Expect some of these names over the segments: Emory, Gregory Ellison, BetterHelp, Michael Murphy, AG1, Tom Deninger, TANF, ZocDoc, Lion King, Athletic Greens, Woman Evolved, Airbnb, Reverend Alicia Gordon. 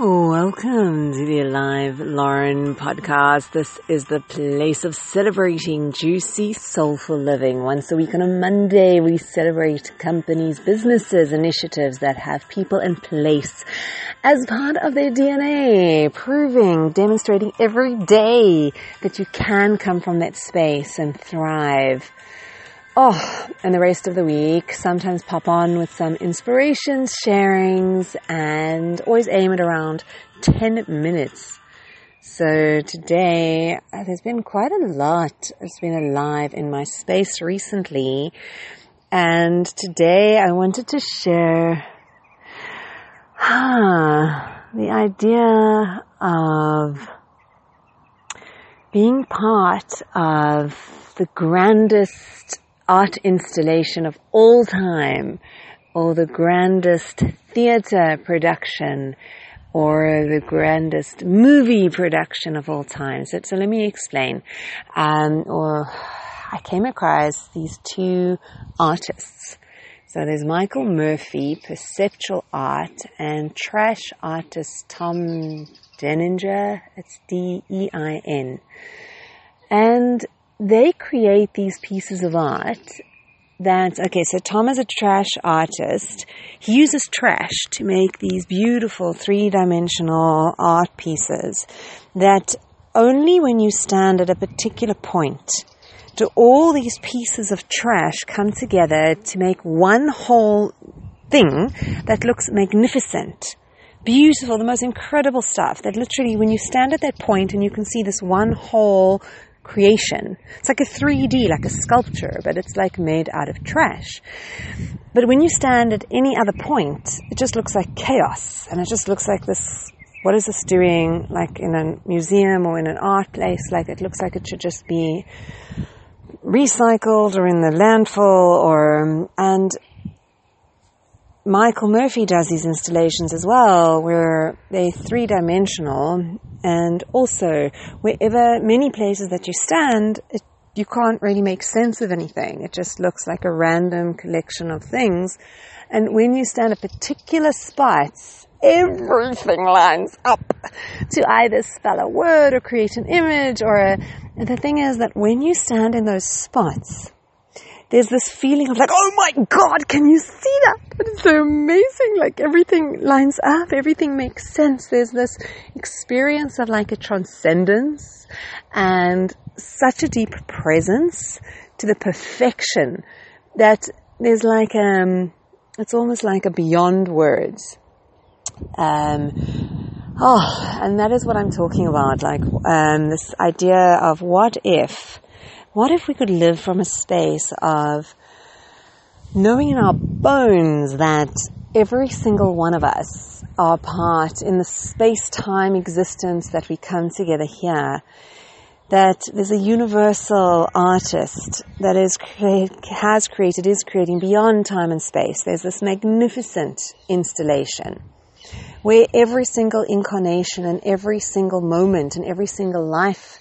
Welcome to the Alive Lauren podcast. This is the place of celebrating juicy, soulful living. Once a week on a Monday, we celebrate companies, businesses, initiatives that have people in place as part of their DNA, proving, demonstrating every day that you can come from that space and thrive. And the rest of the week, sometimes pop on with some inspirations, sharings, and always aim at around 10 minutes. So today, there's been quite a lot that's been alive in my space recently. And today I wanted to share the idea of being part of the grandest art installation of all time, or the grandest theater production, or the grandest movie production of all time. So let me explain. I came across these two artists. So there's Michael Murphy, perceptual art, and trash artist Tom Deninger. It's D-E-I-N. And they create these pieces of art that, so Tom is a trash artist. He uses trash to make these beautiful three-dimensional art pieces that only when you stand at a particular point do all these pieces of trash come together to make one whole thing that looks magnificent. Beautiful, the most incredible stuff that literally when you stand at that point and you can see this one whole creation. It's like a 3D, like a sculpture, but it's like made out of trash. But when you stand at any other point, it just looks like chaos. And it just looks like this, what is this doing? Like in a museum or in an art place, like it looks like it should just be recycled or in the landfill and Michael Murphy does these installations as well, where they're three-dimensional, and also wherever many places that you stand, you can't really make sense of anything. It just looks like a random collection of things. And when you stand at particular spots, everything lines up to either spell a word or create an image. And the thing is that when you stand in those spots, there's this feeling of like, oh my God, can you see that? It's so amazing. Like everything lines up. Everything makes sense. There's this experience of like a transcendence and such a deep presence to the perfection that there's like, it's almost like a beyond words. And that is what I'm talking about. Like, this idea of what if we could live from a space of knowing in our bones that every single one of us are part in the space-time existence that we come together here, that there's a universal artist that is creating beyond time and space. There's this magnificent installation where every single incarnation and every single moment and every single life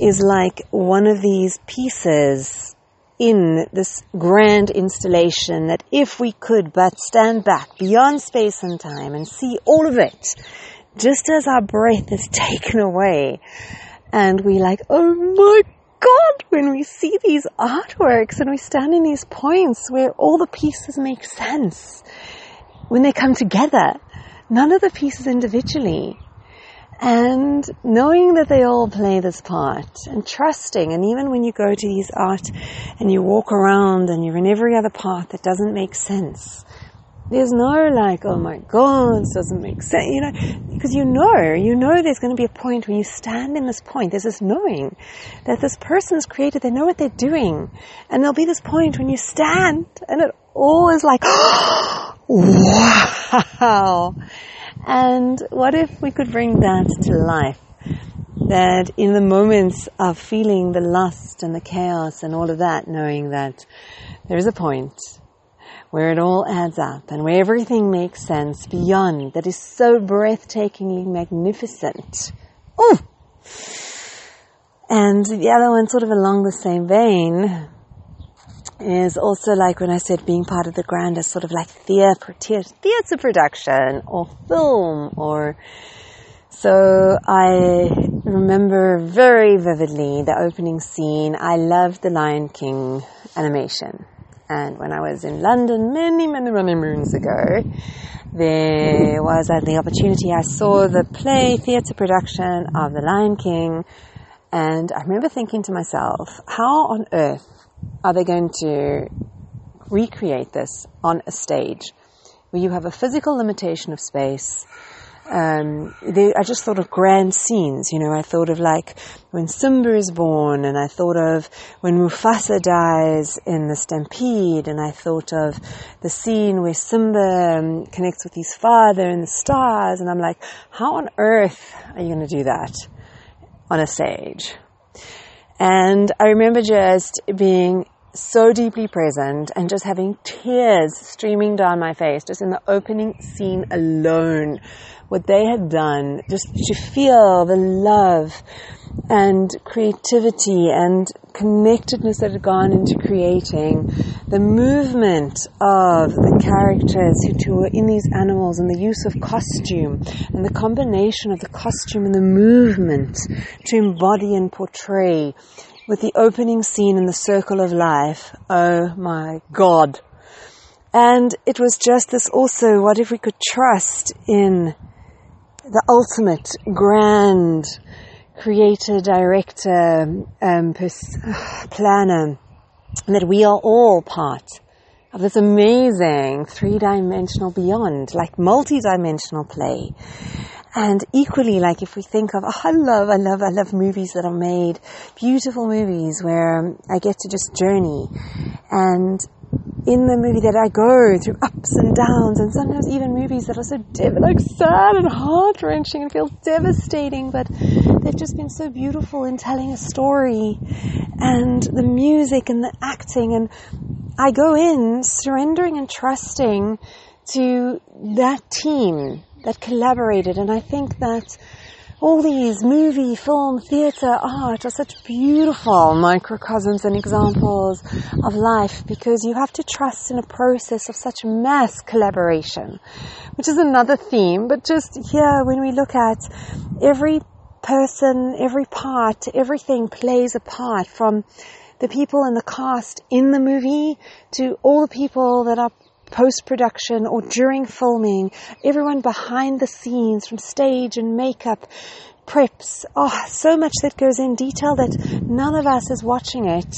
is like one of these pieces in this grand installation that if we could but stand back beyond space and time and see all of it, just as our breath is taken away, and we like, oh my God, when we see these artworks and we stand in these points where all the pieces make sense, when they come together, none of the pieces individually. And knowing that they all play this part and trusting, and even when you go to these art and you walk around and you're in every other part that doesn't make sense, there's no like, oh my God, this doesn't make sense, because you know there's going to be a point when you stand in this point. There's this knowing that this person's created, they know what they're doing. And there'll be this point when you stand and it all is like, wow. And what if we could bring that to life? That in the moments of feeling the lust and the chaos and all of that, knowing that there is a point where it all adds up and where everything makes sense beyond, that is so breathtakingly magnificent. Ooh! And the other one sort of along the same vein is also, like when I said, being part of the grander, sort of like theater production or film, or so I remember very vividly the opening scene. I loved the Lion King animation, and when I was in London many moons ago, there was the opportunity. I saw the play theater production of the Lion King, and I remember thinking to myself, how on earth are they going to recreate this on a stage where you have a physical limitation of space? I just thought of grand scenes, you know. I thought of like when Simba is born, and I thought of when Mufasa dies in the stampede, and I thought of the scene where Simba connects with his father and the stars, and I'm like, how on earth are you going to do that on a stage? And I remember just being so deeply present and just having tears streaming down my face just in the opening scene alone, what they had done, just to feel the love and creativity and connectedness that had gone into creating the movement of the characters who were in these animals, and the use of costume and the combination of the costume and the movement to embody and portray. With the opening scene in the circle of life, oh my God. And it was just this also, what if we could trust in the ultimate grand creator, director, planner, and that we are all part of this amazing three-dimensional beyond, like multi-dimensional play. And equally, like if we think of, oh, I love movies that are made, beautiful movies where I get to just journey. And in the movie that I go through ups and downs, and sometimes even movies that are so like sad and heart-wrenching and feel devastating, but they've just been so beautiful in telling a story, and the music and the acting, and I go in surrendering and trusting to that team that collaborated. And I think that all these movie, film, theatre, art are such beautiful microcosms and examples of life, because you have to trust in a process of such mass collaboration, which is another theme. But just here, when we look at every person, every part, everything plays a part, from the people in the cast in the movie to all the people that are post-production or during filming, everyone behind the scenes, from stage and makeup, preps, so much that goes in detail that none of us is watching it.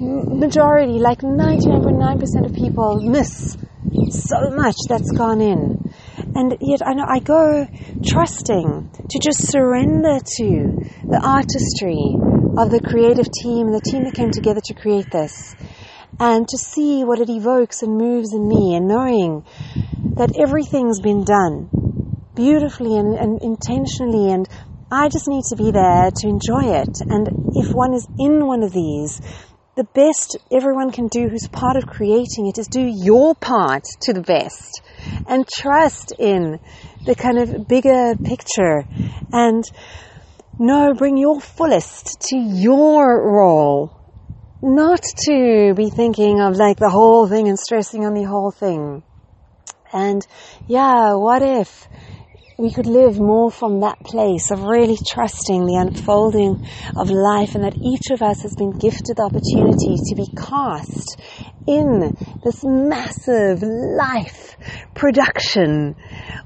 Majority, like 99.9% of people, miss so much that's gone in. And yet I know I go trusting to just surrender to the artistry of the creative team and the team that came together to create this, and to see what it evokes and moves in me, and knowing that everything's been done beautifully and intentionally, and I just need to be there to enjoy it. And if one is in one of these, the best everyone can do who's part of creating it is do your part to the best, and trust in the kind of bigger picture, and bring your fullest to your role. Not to be thinking of like the whole thing and stressing on the whole thing. And yeah, what if we could live more from that place of really trusting the unfolding of life, and that each of us has been gifted the opportunity to be cast in this massive life production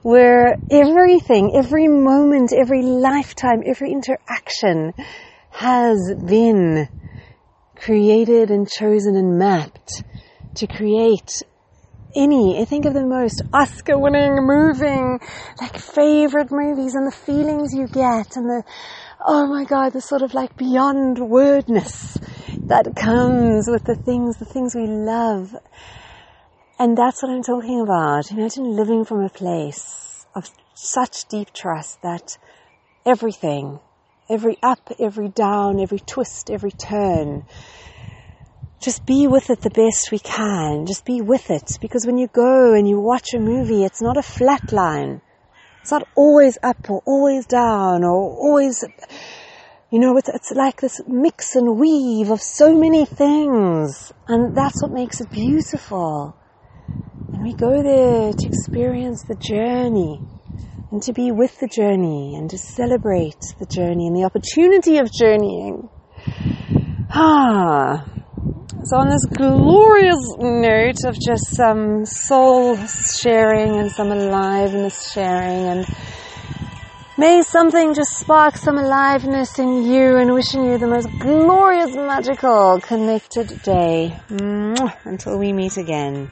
where everything, every moment, every lifetime, every interaction has been created and chosen and mapped to create I think of the most Oscar-winning, moving, like favorite movies, and the feelings you get, and the, oh my God, the sort of like beyond wordness that comes with the things we love. And that's what I'm talking about. Imagine living from a place of such deep trust that everything, every up, every down, every twist, every turn, just be with it the best we can. Just be with it. Because when you go and you watch a movie, it's not a flat line. It's not always up or always down or always You know, it's like this mix and weave of so many things, and that's what makes it beautiful. And we go there to experience the journey and to be with the journey and to celebrate the journey and the opportunity of journeying. So on this glorious note of just some soul sharing and some aliveness sharing, and may something just spark some aliveness in you, and wishing you the most glorious, magical, connected day. Until we meet again.